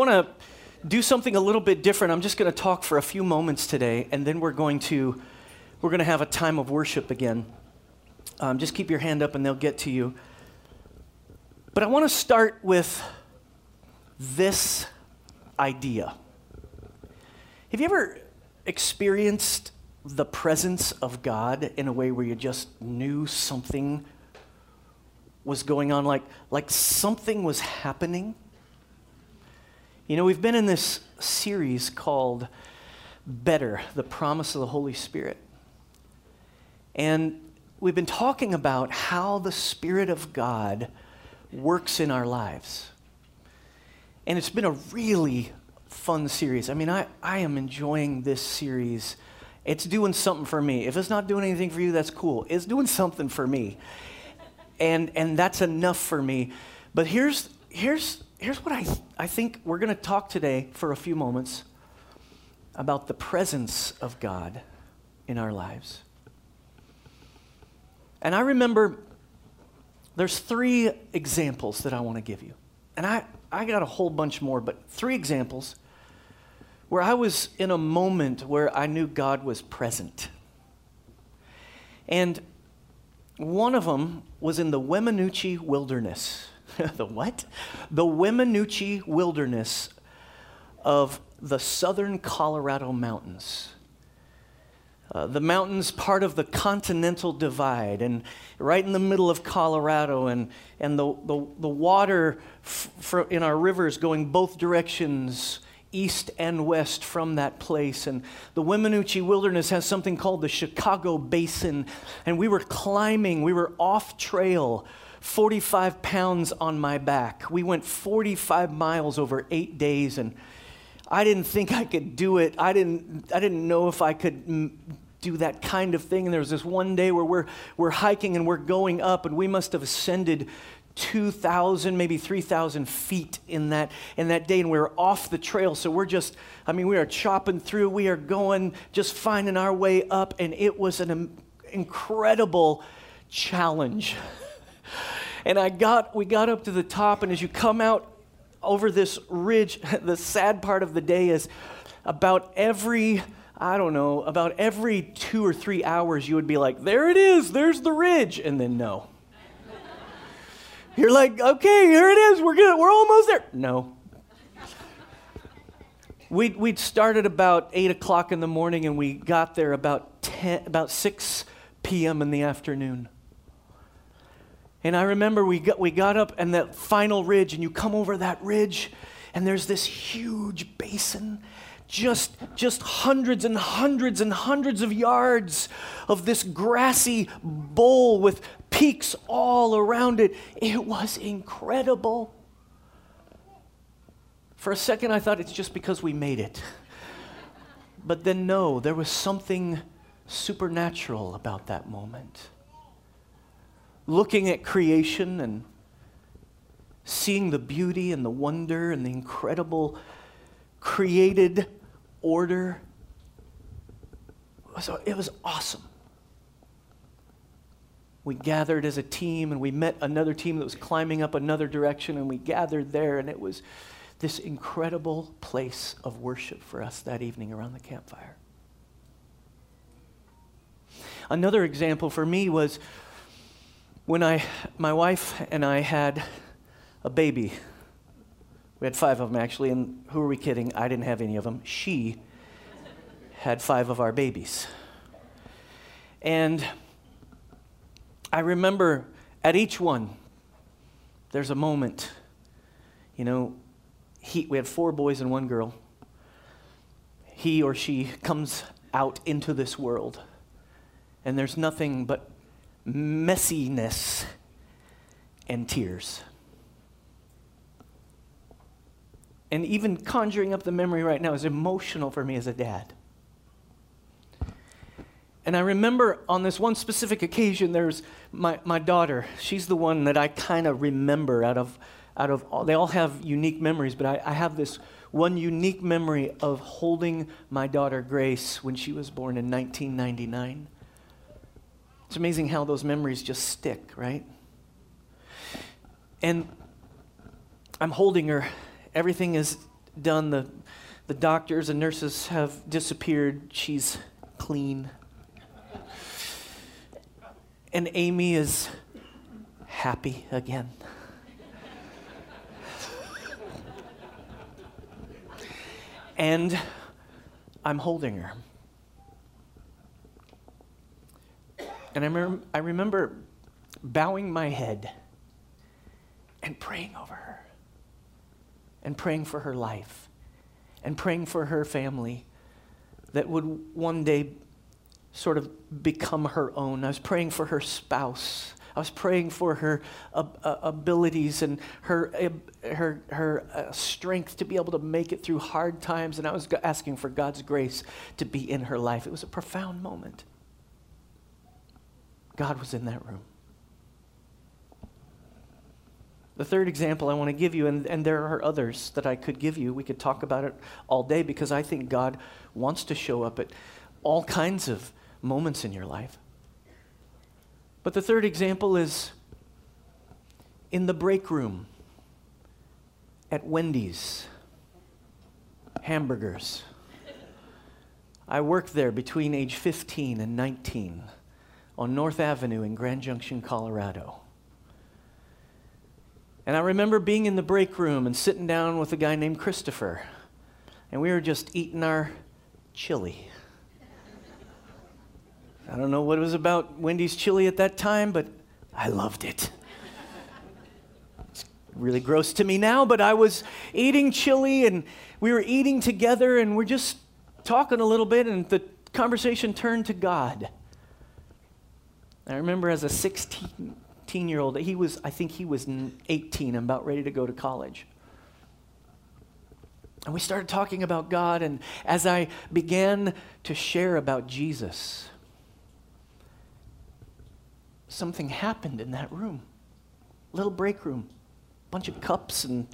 want to do something a little bit different. I'm just going to talk for a few moments today, and then we're going to have a time of worship again. Just keep your hand up, and they'll get to you. But I want to start with this idea. Have you ever experienced the presence of God in a way where you just knew something was going on, like something was happening? You know, we've been in this series called Better, the Promise of the Holy Spirit. And we've been talking about how the Spirit of God works in our lives. And it's been a really fun series. I mean, I am enjoying this series. It's doing something for me. If it's not doing anything for you, that's cool. It's doing something for me. And that's enough for me. But here's what I think we're going to talk today for a few moments about the presence of God in our lives. And I remember there's three examples that I want to give you. And I got a whole bunch more, but three examples where I was in a moment where I knew God was present. And one of them was in the Weminuche Wilderness. The what? The Weminuche Wilderness of the southern Colorado mountains. The mountains, part of the Continental Divide, and right in the middle of Colorado, and the water in our rivers going both directions, east and west from that place. And the Weminuche Wilderness has something called the Chicago Basin, and we were climbing, we were off trail, 45 pounds on my back. We went 45 miles over 8 days, and I didn't think I could do it. I didn't know if I could do that kind of thing. And there was this one day where we're hiking and we're going up, and we must have ascended 2,000, maybe 3,000 feet in that day, and we were off the trail. So we are chopping through. We are going, just finding our way up, and it was an incredible challenge. And we got up to the top, and as you come out over this ridge, the sad part of the day is about every 2 or 3 hours, you would be like, there it is, there's the ridge. And then no. You're like, okay, here it is, we're good, we're almost there. No. We'd start at about 8 o'clock in the morning, and we got there about 6 p.m. in the afternoon. And I remember we got up and that final ridge, and you come over that ridge, and there's this huge basin, just hundreds and hundreds and hundreds of yards of this grassy bowl with peaks all around it. It was incredible. For a second, I thought it's just because we made it. But then no, there was something supernatural about that moment. Looking at creation and seeing the beauty and the wonder and the incredible created order. So it was awesome. We gathered as a team, and we met another team that was climbing up another direction, and we gathered there, and it was this incredible place of worship for us that evening around the campfire. Another example for me was when my wife and I had a baby. We had 5 of them, actually, and who are we kidding? I didn't have any of them. She had 5 of our babies. And I remember at each one, there's a moment, you know, we had 4 boys and 1 girl. He or she comes out into this world, and there's nothing but messiness and tears. And even conjuring up the memory right now is emotional for me as a dad. And I remember on this one specific occasion, there's my daughter. She's the one that I kind of remember out of all. They all have unique memories, but I have this one unique memory of holding my daughter Grace when she was born in 1999. It's amazing how those memories just stick, right? And I'm holding her. Everything is done. The doctors and nurses have disappeared. She's clean. And Amy is happy again. And I'm holding her. And I remember bowing my head and praying over her, and praying for her life, and praying for her family that would one day sort of become her own. I was praying for her spouse. I was praying for her abilities and her strength to be able to make it through hard times, and I was asking for God's grace to be in her life. It was a profound moment. God was in that room. The third example I want to give you, and there are others that I could give you. We could talk about it all day because I think God wants to show up at all kinds of moments in your life. But the third example is in the break room at Wendy's Hamburgers. I worked there between age 15 and 19 on North Avenue in Grand Junction, Colorado. And I remember being in the break room and sitting down with a guy named Christopher, and we were just eating our chili. I don't know what it was about Wendy's chili at that time, but I loved it. It's really gross to me now, but I was eating chili, and we were eating together, and we're just talking a little bit, and the conversation turned to God. I remember as a 16-year-old, I think he was 18, about ready to go to college. And we started talking about God, and as I began to share about Jesus, something happened in that room, little break room, bunch of cups and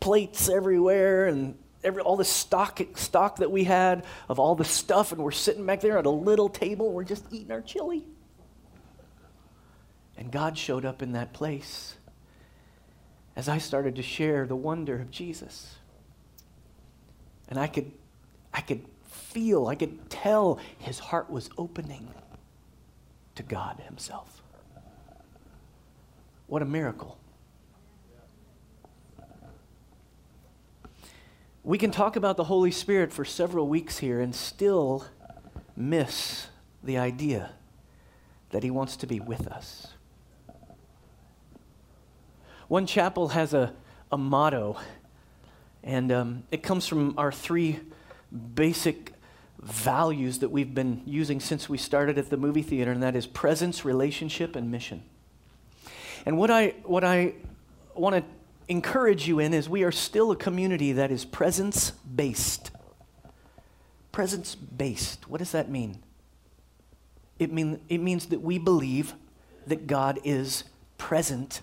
plates everywhere, and all the stock that we had of all the stuff, and we're sitting back there at a little table, we're just eating our chili. And God showed up in that place as I started to share the wonder of Jesus. And I could tell his heart was opening to God himself. What a miracle. We can talk about the Holy Spirit for several weeks here and still miss the idea that he wants to be with us. One chapel has a motto, and it comes from our three basic values that we've been using since we started at the movie theater, and that is presence, relationship, and mission. And what I want to encourage you in is we are still a community that is presence-based. Presence-based. What does that mean? It means that we believe that God is present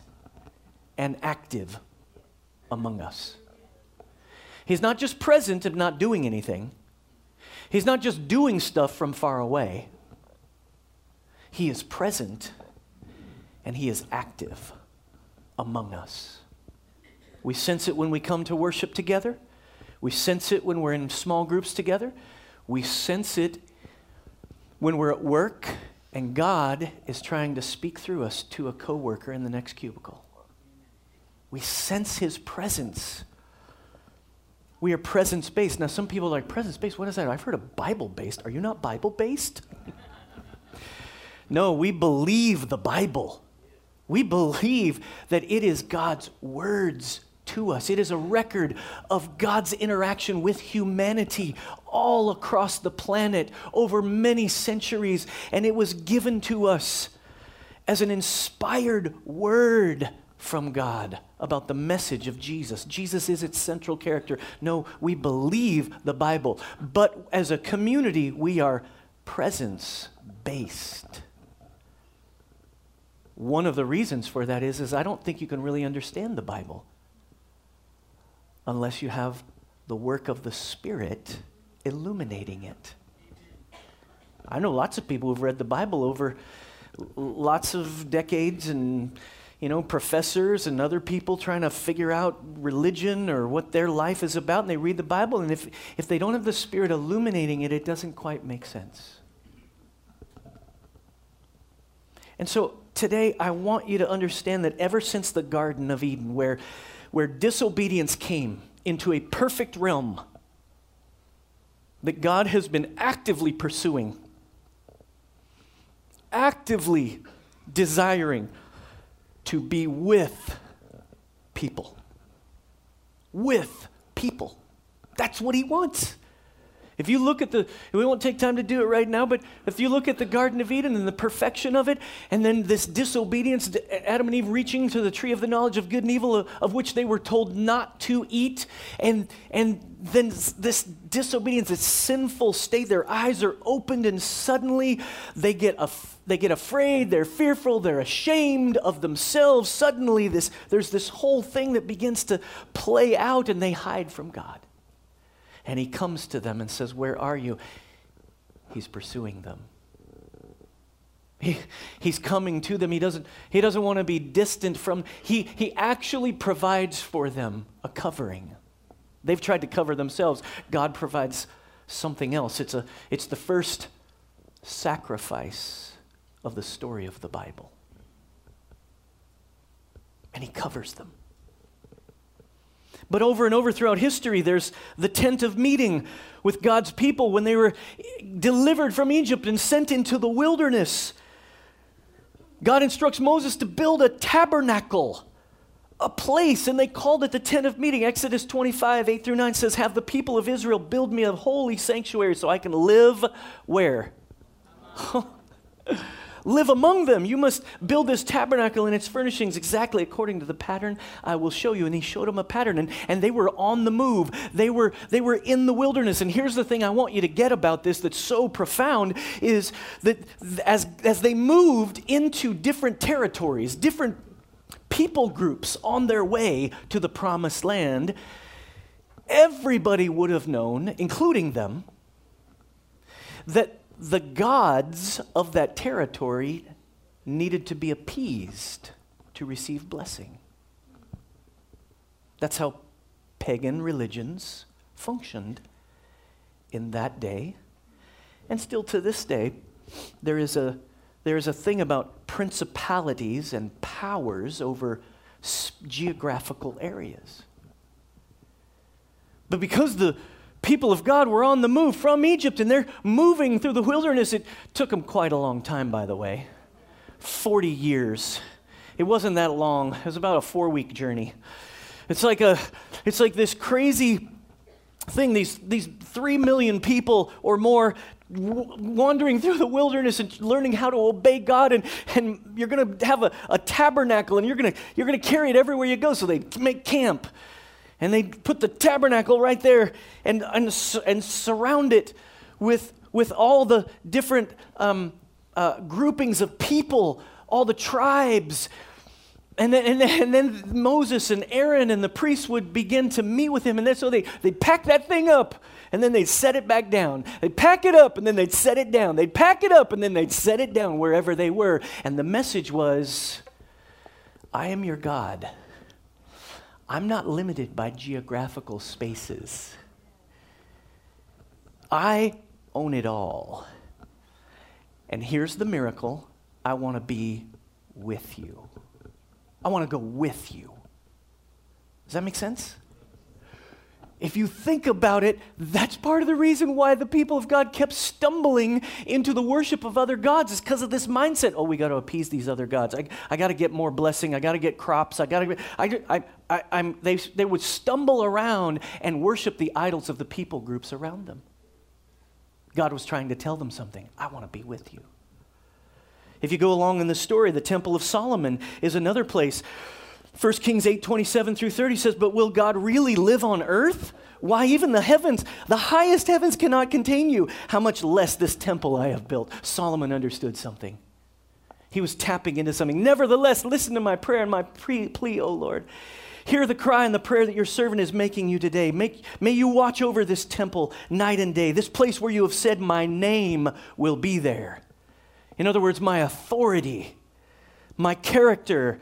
and active among us. He's not just present and not doing anything. He's not just doing stuff from far away. He is present and he is active among us. We sense it when we come to worship together. We sense it when we're in small groups together. We sense it when we're at work and God is trying to speak through us to a coworker in the next cubicle. We sense his presence. We are presence-based. Now, some people are like, presence-based? What is that? I've heard of Bible-based. Are you not Bible-based? No, we believe the Bible. We believe that it is God's words to us. It is a record of God's interaction with humanity all across the planet over many centuries, and it was given to us as an inspired word from God about the message of Jesus. Jesus is its central character. No, we believe the Bible, but as a community, we are presence-based. One of the reasons for that is I don't think you can really understand the Bible unless you have the work of the Spirit illuminating it. I know lots of people who've read the Bible over lots of decades and you know, professors and other people trying to figure out religion or what their life is about, and they read the Bible, and if they don't have the Spirit illuminating it, it doesn't quite make sense. And so today, I want you to understand that ever since the Garden of Eden, where disobedience came into a perfect realm that God has been actively pursuing, actively desiring to be with people. With people. That's what he wants. If you look at we won't take time to do it right now, but if you look at the Garden of Eden and the perfection of it, and then this disobedience, Adam and Eve reaching to the tree of the knowledge of good and evil, of which they were told not to eat, and then this disobedience, this sinful state, their eyes are opened, and suddenly they get afraid, they're fearful, they're ashamed of themselves. Suddenly there's this whole thing that begins to play out, and they hide from God. And he comes to them and says, "Where are you?" He's pursuing them. He's coming to them. He doesn't want to be distant from. He actually provides for them a covering. They've tried to cover themselves. God provides something else. It's the first sacrifice of the story of the Bible. And he covers them. But over and over throughout history, there's the tent of meeting with God's people when they were delivered from Egypt and sent into the wilderness. God instructs Moses to build a tabernacle, a place, and they called it the tent of meeting. Exodus 25, 8-9 says, "Have the people of Israel build me a holy sanctuary so I can live," where? "Live among them. You must build this tabernacle and its furnishings exactly according to the pattern I will show you." And he showed them a pattern, and they were on the move. They were in the wilderness. And here's the thing I want you to get about this that's so profound, is that as they moved into different territories, different people groups on their way to the promised land, everybody would have known, including them, that the gods of that territory needed to be appeased to receive blessing. That's how pagan religions functioned in that day. And still to this day, there is a thing about principalities and powers over geographical areas. But because the people of God were on the move from Egypt, and they're moving through the wilderness. It took them quite a long time, by the way. 40 years. It wasn't that long. It was about a 4-week journey. It's like this crazy thing, these 3 million people or more wandering through the wilderness and learning how to obey God, and you're going to have a tabernacle, and you're going to carry it everywhere you go. So they make camp. And they put the tabernacle right there and surround it with all the different groupings of people, all the tribes. And then Moses and Aaron and the priests would begin to meet with him. And then, so they'd pack that thing up, and then they'd set it back down. They'd pack it up, and then they'd set it down. They'd pack it up, and then they'd set it down wherever they were. And the message was, "I am your God. I'm not limited by geographical spaces. I own it all. And here's the miracle. I want to be with you. I want to go with you." Does that make sense? If you think about it, that's part of the reason why the people of God kept stumbling into the worship of other gods, is because of this mindset. Oh, we got to appease these other gods. I got to get more blessing. I got to get crops. They would stumble around and worship the idols of the people groups around them. God was trying to tell them something. I want to be with you. If you go along in the story, the Temple of Solomon is another place. 1 Kings 8:27-30 says, "But will God really live on earth? Why, even the heavens, the highest heavens cannot contain you. How much less this temple I have built." Solomon understood something. He was tapping into something. "Nevertheless, listen to my prayer and my plea, O Lord. Hear the cry and the prayer that your servant is making you today. May you watch over this temple night and day. This place where you have said, my name will be there." In other words, my authority, my character,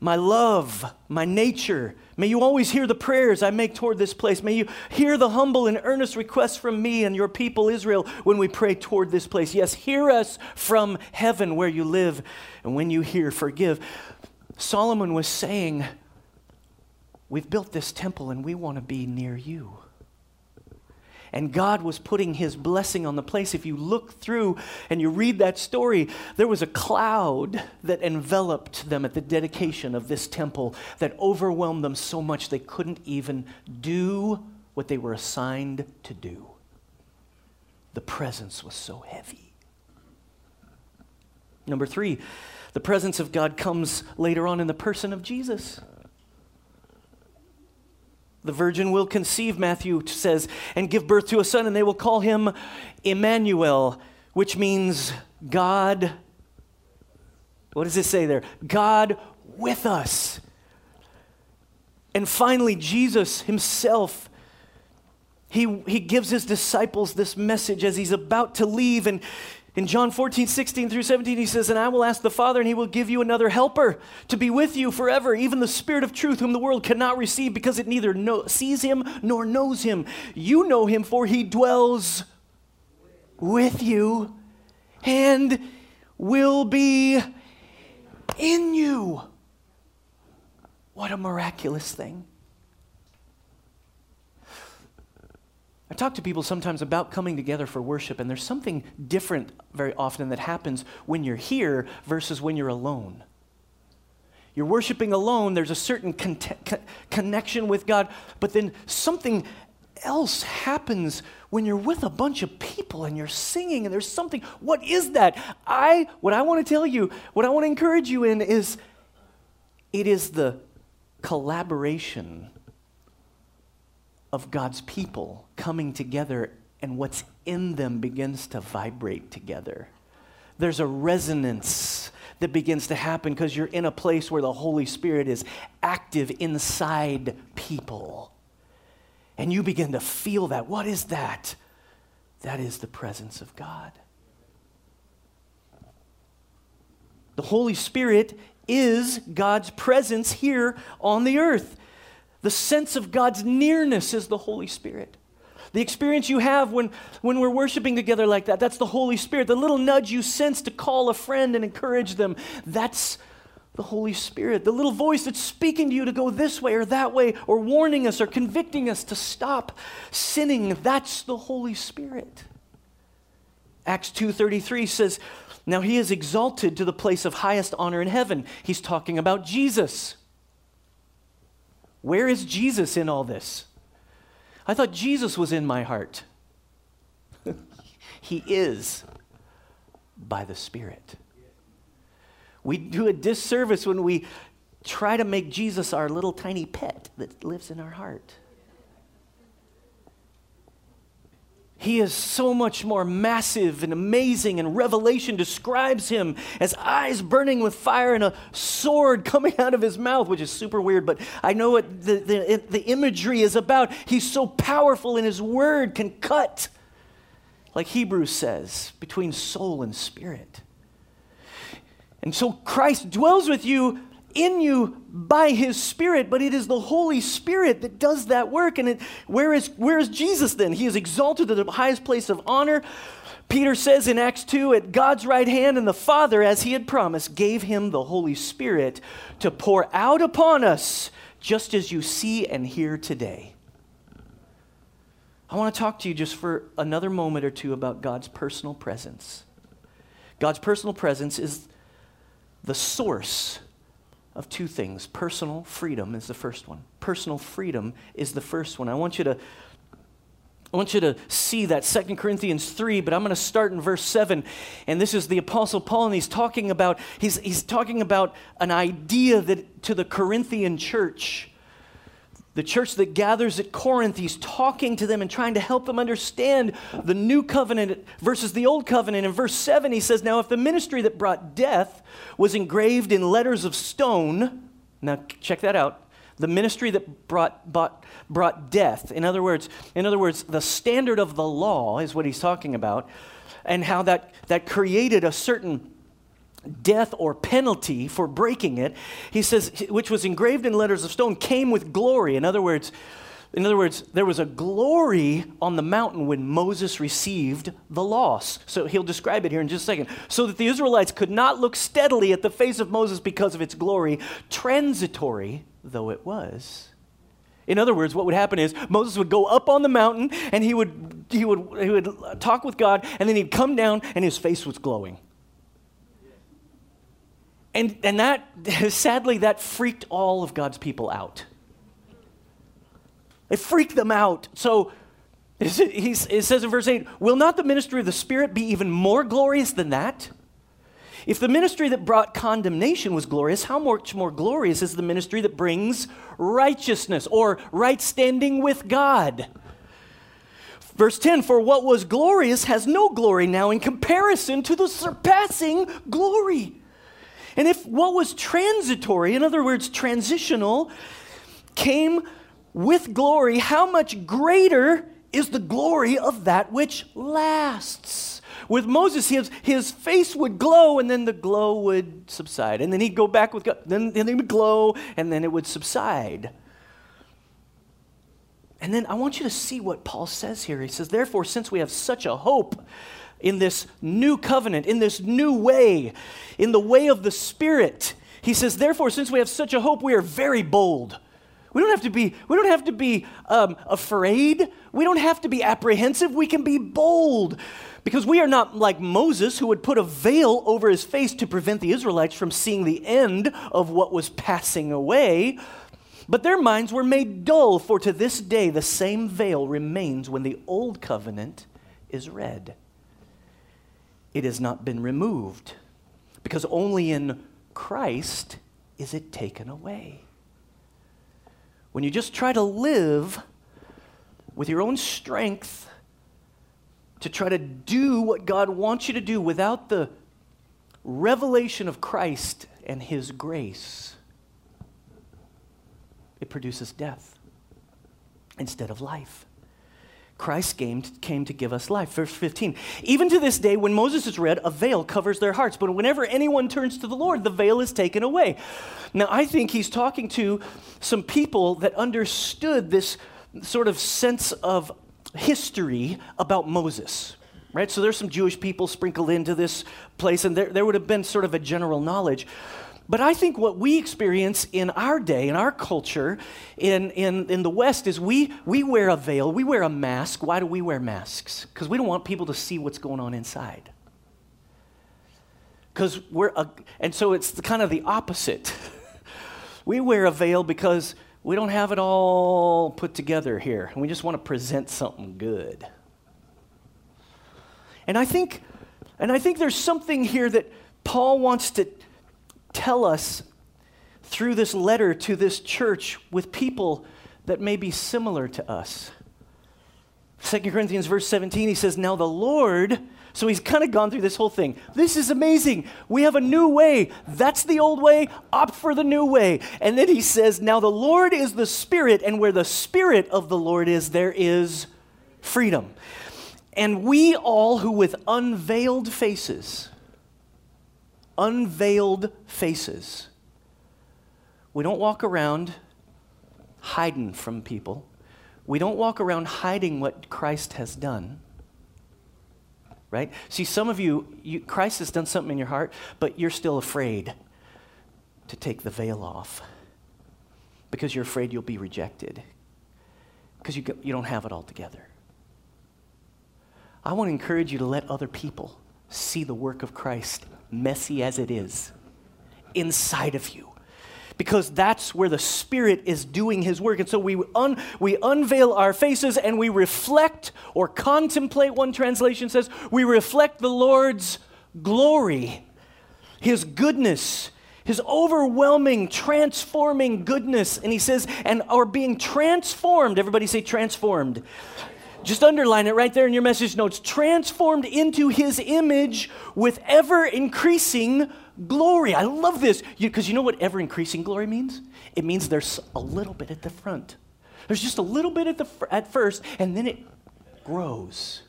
my love, my nature. May you always hear the prayers I make toward this place. May you hear the humble and earnest requests from me and your people Israel when we pray toward this place. Yes, hear us from heaven where you live, and when you hear, forgive. Solomon was saying, we've built this temple and we want to be near you. And God was putting his blessing on the place. If you look through and you read that story, there was a cloud that enveloped them at the dedication of this temple that overwhelmed them so much they couldn't even do what they were assigned to do. The presence was so heavy. Number three, the presence of God comes later on in the person of Jesus. The virgin will conceive, Matthew says, and give birth to a son, and they will call him Emmanuel, which means God. What does it say there? God with us. And finally, Jesus himself, he gives his disciples this message as he's about to leave. And in John 14:16-17, he says, and I will ask the Father, and he will give you another helper to be with you forever, even the Spirit of truth, whom the world cannot receive because it neither sees him nor knows him. You know him, for he dwells with you and will be in you. What a miraculous thing. I talk to people sometimes about coming together for worship, and there's something different very often that happens when you're here versus when you're alone. You're worshiping alone, there's a certain connection with God, but then something else happens when you're with a bunch of people and you're singing and there's something. What is that? What I want to tell you, what I want to encourage you in is, it is the collaboration of God's people coming together, and what's in them begins to vibrate together. There's a resonance that begins to happen because you're in a place where the Holy Spirit is active inside people. And you begin to feel that. What is that? That is the presence of God. The Holy Spirit is God's presence here on the earth. The sense of God's nearness is the Holy Spirit. The experience you have when we're worshiping together like that, that's the Holy Spirit. The little nudge you sense to call a friend and encourage them, that's the Holy Spirit. The little voice that's speaking to you to go this way or that way, or warning us or convicting us to stop sinning, that's the Holy Spirit. Acts 2:33 says, now he is exalted to the place of highest honor in heaven. He's talking about Jesus. Where is Jesus in all this? I thought Jesus was in my heart. He is by the Spirit. We do a disservice when we try to make Jesus our little tiny pet that lives in our heart. He is so much more massive and amazing, and Revelation describes him as eyes burning with fire and a sword coming out of his mouth, which is super weird, but I know what the imagery is about. He's so powerful, and his word can cut, like Hebrews says, between soul and spirit. And so Christ dwells with you, in you, by his Spirit, but it is the Holy Spirit that does that work. And where is Jesus then? He is exalted to the highest place of honor. Peter says in Acts 2, at God's right hand, and the Father, as he had promised, gave him the Holy Spirit to pour out upon us, just as you see and hear today. I want to talk to you just for another moment or two about God's personal presence. God's personal presence is the source of two things. Personal freedom is the first one. Personal freedom is the first one. I want you to see that 2 Corinthians 3, but I'm going to start in verse 7. And this is the Apostle Paul, and he's talking about an idea that to the Corinthian church, the church that gathers at Corinth. He's talking to them and trying to help them understand the new covenant versus the old covenant. In verse 7, he says, now if the ministry that brought death was engraved in letters of stone, now check that out, the ministry that brought death, in other words, the standard of the law is what he's talking about, and how that created a certain death or penalty for breaking it, he says, which was engraved in letters of stone, came with glory. In other words, there was a glory on the mountain when Moses received the law. So he'll describe it here in just a second. So that the Israelites could not look steadily at the face of Moses because of its glory, transitory though it was. In other words, what would happen is Moses would go up on the mountain and he would talk with God, and then he'd come down and his face was glowing. And that, sadly, that freaked all of God's people out. It freaked them out. So it says in verse 8, will not the ministry of the Spirit be even more glorious than that? If the ministry that brought condemnation was glorious, how much more glorious is the ministry that brings righteousness or right standing with God? Verse 10, for what was glorious has no glory now in comparison to the surpassing glory. And if what was transitory, in other words, transitional, came with glory, how much greater is the glory of that which lasts? With Moses, his face would glow, and then the glow would subside. And then he'd go back with God, then he would glow, and then it would subside. And then I want you to see what Paul says here. He says, therefore, since we have such a hope in this new covenant, in this new way, in the way of the Spirit, he says, therefore, since we have such a hope, we are very bold. We don't have to be afraid. We don't have to be apprehensive. We can be bold because we are not like Moses, who would put a veil over his face to prevent the Israelites from seeing the end of what was passing away. But their minds were made dull, for to this day the same veil remains when the old covenant is read. It has not been removed, because only in Christ is it taken away. When you just try to live with your own strength to try to do what God wants you to do without the revelation of Christ and His grace, it produces death instead of life. Christ came to give us life. Verse 15, even to this day when Moses is read, a veil covers their hearts, but whenever anyone turns to the Lord, the veil is taken away. Now, I think he's talking to some people that understood this sort of sense of history about Moses, right? So there's some Jewish people sprinkled into this place, and there would have been sort of a general knowledge. But I think what we experience in our day, in our culture, in the West, is we wear a veil, we wear a mask. Why do we wear masks? Because we don't want people to see what's going on inside. Because and so it's kind of the opposite. We wear a veil because we don't have it all put together here, and we just want to present something good. And I think there's something here that Paul wants to tell us through this letter to this church with people that may be similar to us. 2 Corinthians verse 17, he says, now the Lord, so he's kind of gone through this whole thing. This is amazing. We have a new way. That's the old way. Opt for the new way. And then he says, now the Lord is the Spirit, and where the Spirit of the Lord is, there is freedom. And we all who with unveiled faces. We don't walk around hiding from people. We don't walk around hiding what Christ has done, right? See, some of you, Christ has done something in your heart, but you're still afraid to take the veil off because you're afraid you'll be rejected because you don't have it all together. I want to encourage you to let other people see the work of Christ, messy as it is, inside of you, because that's where the Spirit is doing His work. And so we unveil our faces and we reflect or contemplate, one translation says, we reflect the Lord's glory, His goodness, His overwhelming, transforming goodness. And he says, and are being transformed. Everybody say transformed. Just underline it right there in your message notes. Transformed into His image with ever-increasing glory. I love this, because you know what ever-increasing glory means? It means there's a little bit at the front. There's just a little bit at first, and then it grows.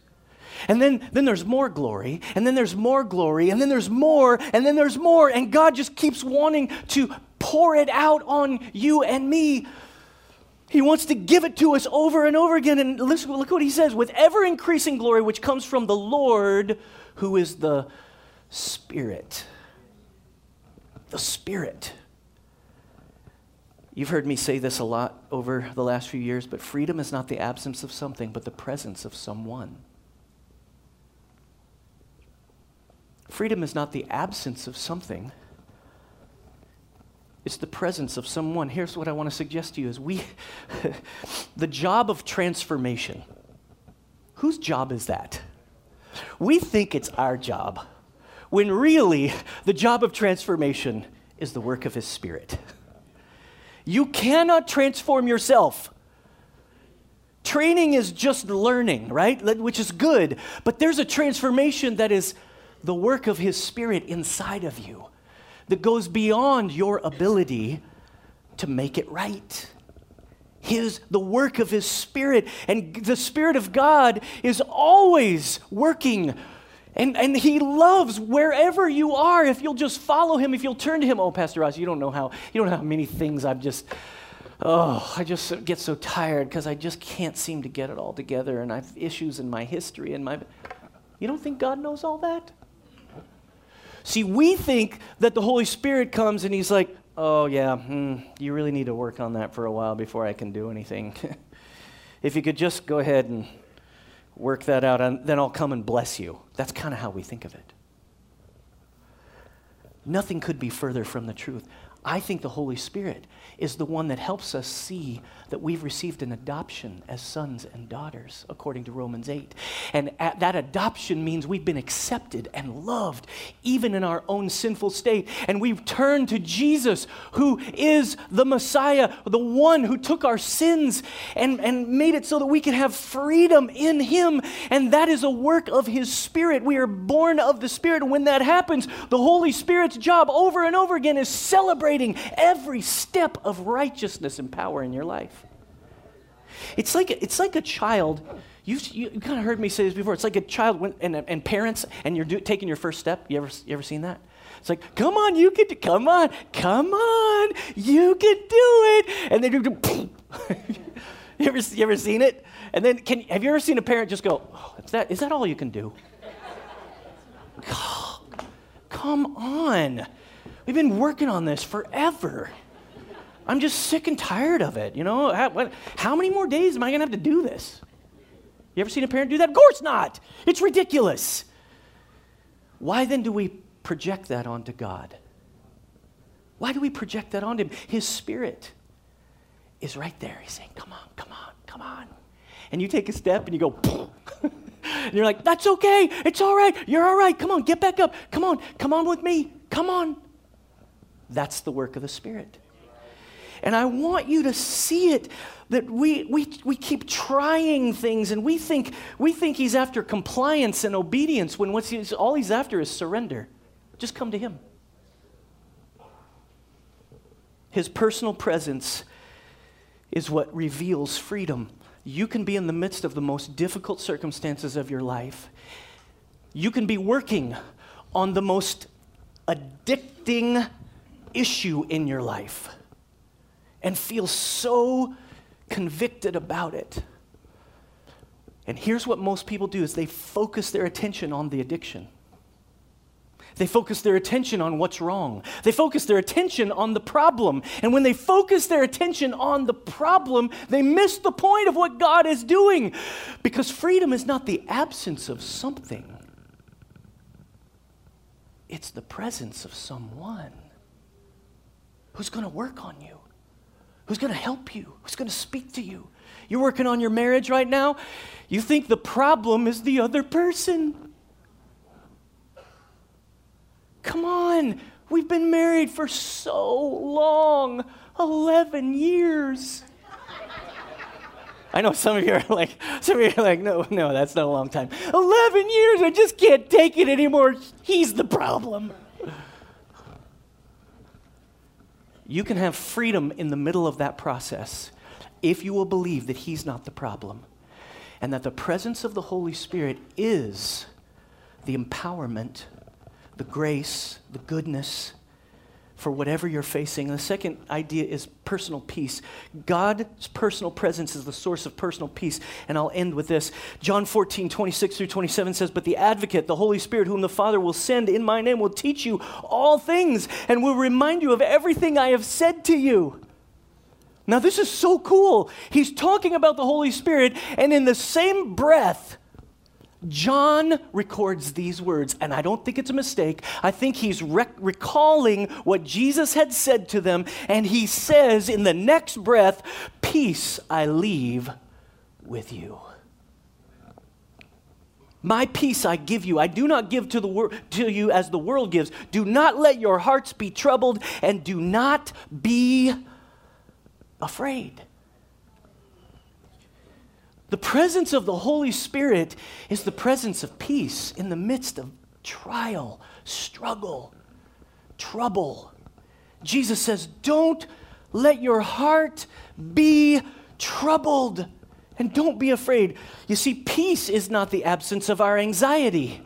And then there's more glory, and then there's more glory, and then there's more, and then there's more. And God just keeps wanting to pour it out on you and me. He wants to give it to us over and over again. And listen, look what he says. With ever-increasing glory, which comes from the Lord, who is the Spirit. The Spirit. You've heard me say this a lot over the last few years, but freedom is not the absence of something, but the presence of someone. Freedom is not the absence of something. It's the presence of someone. Here's what I want to suggest to you is the job of transformation. Whose job is that? We think it's our job, when really the job of transformation is the work of His Spirit. You cannot transform yourself. Training is just learning, right? Which is good, but there's a transformation that is the work of His Spirit inside of you that goes beyond your ability to make it right. The work of His Spirit, and the Spirit of God is always working, and He loves wherever you are. If you'll just follow Him, if you'll turn to Him. Oh, Pastor Ross, you don't know how many things I just get so tired because I just can't seem to get it all together, and I have issues in my history and my. You don't think God knows all that? See, we think that the Holy Spirit comes and He's like, oh yeah, you really need to work on that for a while before I can do anything. If you could just go ahead and work that out, and then I'll come and bless you. That's kind of how we think of it. Nothing could be further from the truth. I think the Holy Spirit is the one that helps us see that we've received an adoption as sons and daughters, according to Romans 8. And that adoption means we've been accepted and loved, even in our own sinful state. And we've turned to Jesus, who is the Messiah, the one who took our sins and made it so that we can have freedom in Him. And that is a work of His Spirit. We are born of the Spirit. When that happens, the Holy Spirit's job over and over again is celebrating every step of righteousness and power in your life. It's like a child. You kind of heard me say this before. It's like a child and parents, and you're taking your first step. You ever seen that? It's like, come on, you can do it. And they do. You ever seen it? And then have you ever seen a parent just go, oh, is that all you can do? Oh, come on. We've been working on this forever. I'm just sick and tired of it, you know? How many more days am I going to have to do this? You ever seen a parent do that? Of course not. It's ridiculous. Why then do we project that onto God? Why do we project that onto Him? His Spirit is right there. He's saying, come on, come on, come on. And you take a step and you go, and you're like, that's okay. It's all right. You're all right. Come on, get back up. Come on. Come on with me. Come on. That's the work of the Spirit. And I want you to see it, that we keep trying things, and we think He's after compliance and obedience when all He's after is surrender. Just come to Him. His personal presence is what reveals freedom. You can be in the midst of the most difficult circumstances of your life. You can be working on the most addicting issue in your life and feel so convicted about it. And here's what most people do is they focus their attention on the addiction. They focus their attention on what's wrong. They focus their attention on the problem. And when they focus their attention on the problem, they miss the point of what God is doing. Because freedom is not the absence of something. It's the presence of someone who's going to work on you, who's going to help you, who's going to speak to you. You're working on your marriage right now. You think the problem is the other person. Come on. We've been married for so long, 11 years. I know some of you are like, no, that's not a long time. 11 years, I just can't take it anymore. He's the problem. You can have freedom in the middle of that process if you will believe that He's not the problem. and that the presence of the Holy Spirit is the empowerment, the grace, the goodness for whatever you're facing. And the second idea is personal peace. God's personal presence is the source of personal peace. And I'll end with this. John 14:26-27 says, "But the Advocate, the Holy Spirit, whom the Father will send in my name, will teach you all things and will remind you of everything I have said to you." Now this is so cool. He's talking about the Holy Spirit, and in the same breath, John records these words, and I don't think it's a mistake. I think he's recalling what Jesus had said to them, and he says in the next breath, "Peace I leave with you. My peace I give you. I do not give to you as the world gives. Do not let your hearts be troubled, and do not be afraid." The presence of the Holy Spirit is the presence of peace in the midst of trial, struggle, trouble. Jesus says, don't let your heart be troubled and don't be afraid. You see, peace is not the absence of our anxiety,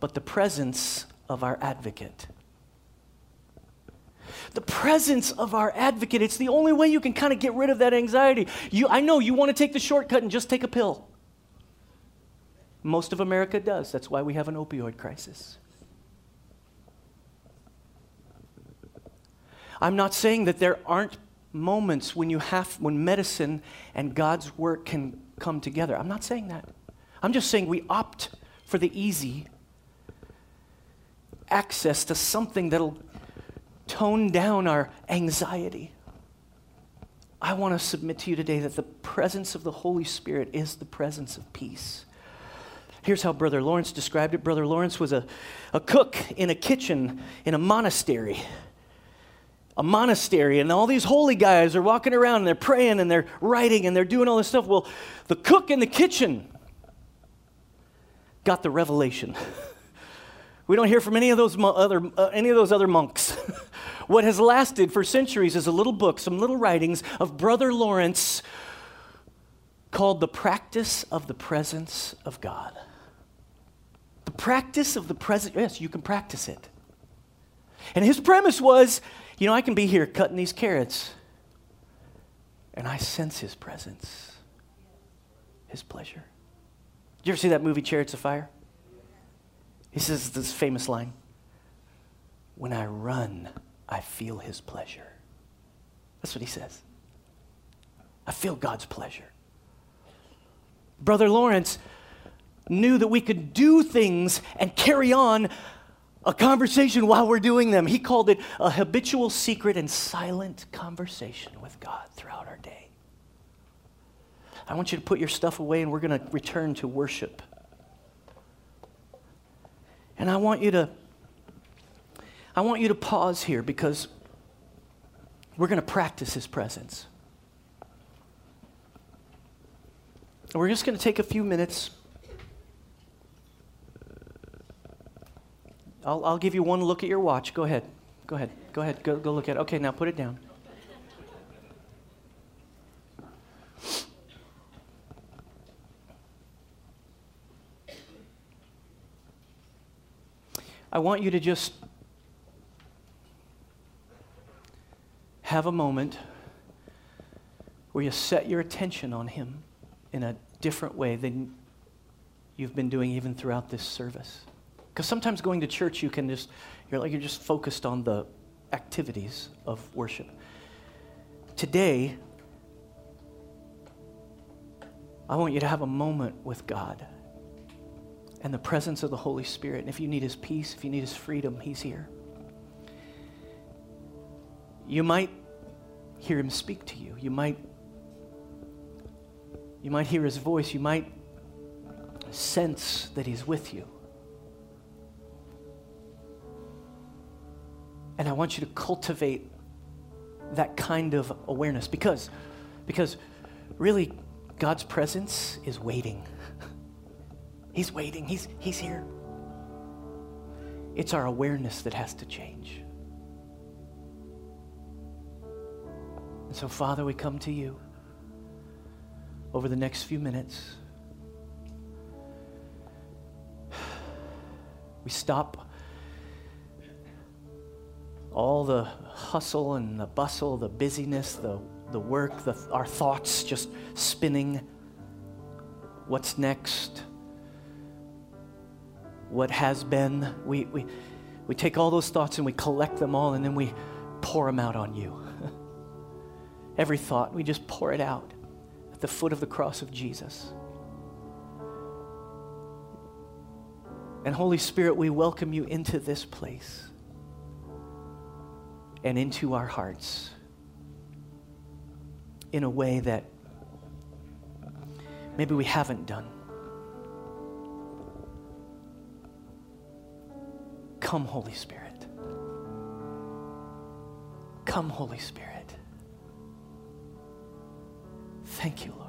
but the presence of our Advocate. The presence of our Advocate. It's the only way you can kind of get rid of that anxiety. I know you want to take the shortcut and just take a pill. Most of America does. That's why we have an opioid crisis. I'm not saying that there aren't moments when medicine and God's work can come together. I'm not saying that. I'm just saying we opt for the easy access to something that'll tone down our anxiety. I want to submit to you today that the presence of the Holy Spirit is the presence of peace. Here's how Brother Lawrence described it. Brother Lawrence was a cook in a kitchen in a monastery. A monastery, and all these holy guys are walking around and they're praying and they're writing and they're doing all this stuff. Well, the cook in the kitchen got the revelation. We don't hear from any of those other monks. What has lasted for centuries is a little book, some little writings of Brother Lawrence called The Practice of the Presence of God. The Practice of the Presence, yes, you can practice it. And his premise was, I can be here cutting these carrots, and I sense his presence, his pleasure. Did you ever see that movie, Chariots of Fire? He says this famous line, "When I run, I feel his pleasure." That's what he says. I feel God's pleasure. Brother Lawrence knew that we could do things and carry on a conversation while we're doing them. He called it a habitual, secret, and silent conversation with God throughout our day. I want you to put your stuff away, and we're going to return to worship. And I want you to pause here, because we're going to practice his presence. And we're just going to take a few minutes. I'll give you one look at your watch. Go ahead. Go look at it. Okay, now put it down. I want you to just have a moment where you set your attention on him in a different way than you've been doing even throughout this service. Because sometimes going to church, you're just focused on the activities of worship. Today, I want you to have a moment with God and the presence of the Holy Spirit. And if you need his peace, if you need his freedom, he's here. You might hear him speak to you. You might hear his voice. You might sense that he's with you. And I want you to cultivate that kind of awareness, because really, God's presence is waiting. He's waiting. He's here. It's our awareness that has to change. And so, Father, we come to you. over the next few minutes, we stop all the hustle and the bustle, the busyness, the work, our thoughts just spinning. What's next? What has been? We take all those thoughts and we collect them all, and then we pour them out on you. Every thought, we just pour it out at the foot of the cross of Jesus. And Holy Spirit, we welcome you into this place and into our hearts in a way that maybe we haven't done. Come, Holy Spirit. Come, Holy Spirit. Thank you, Lord.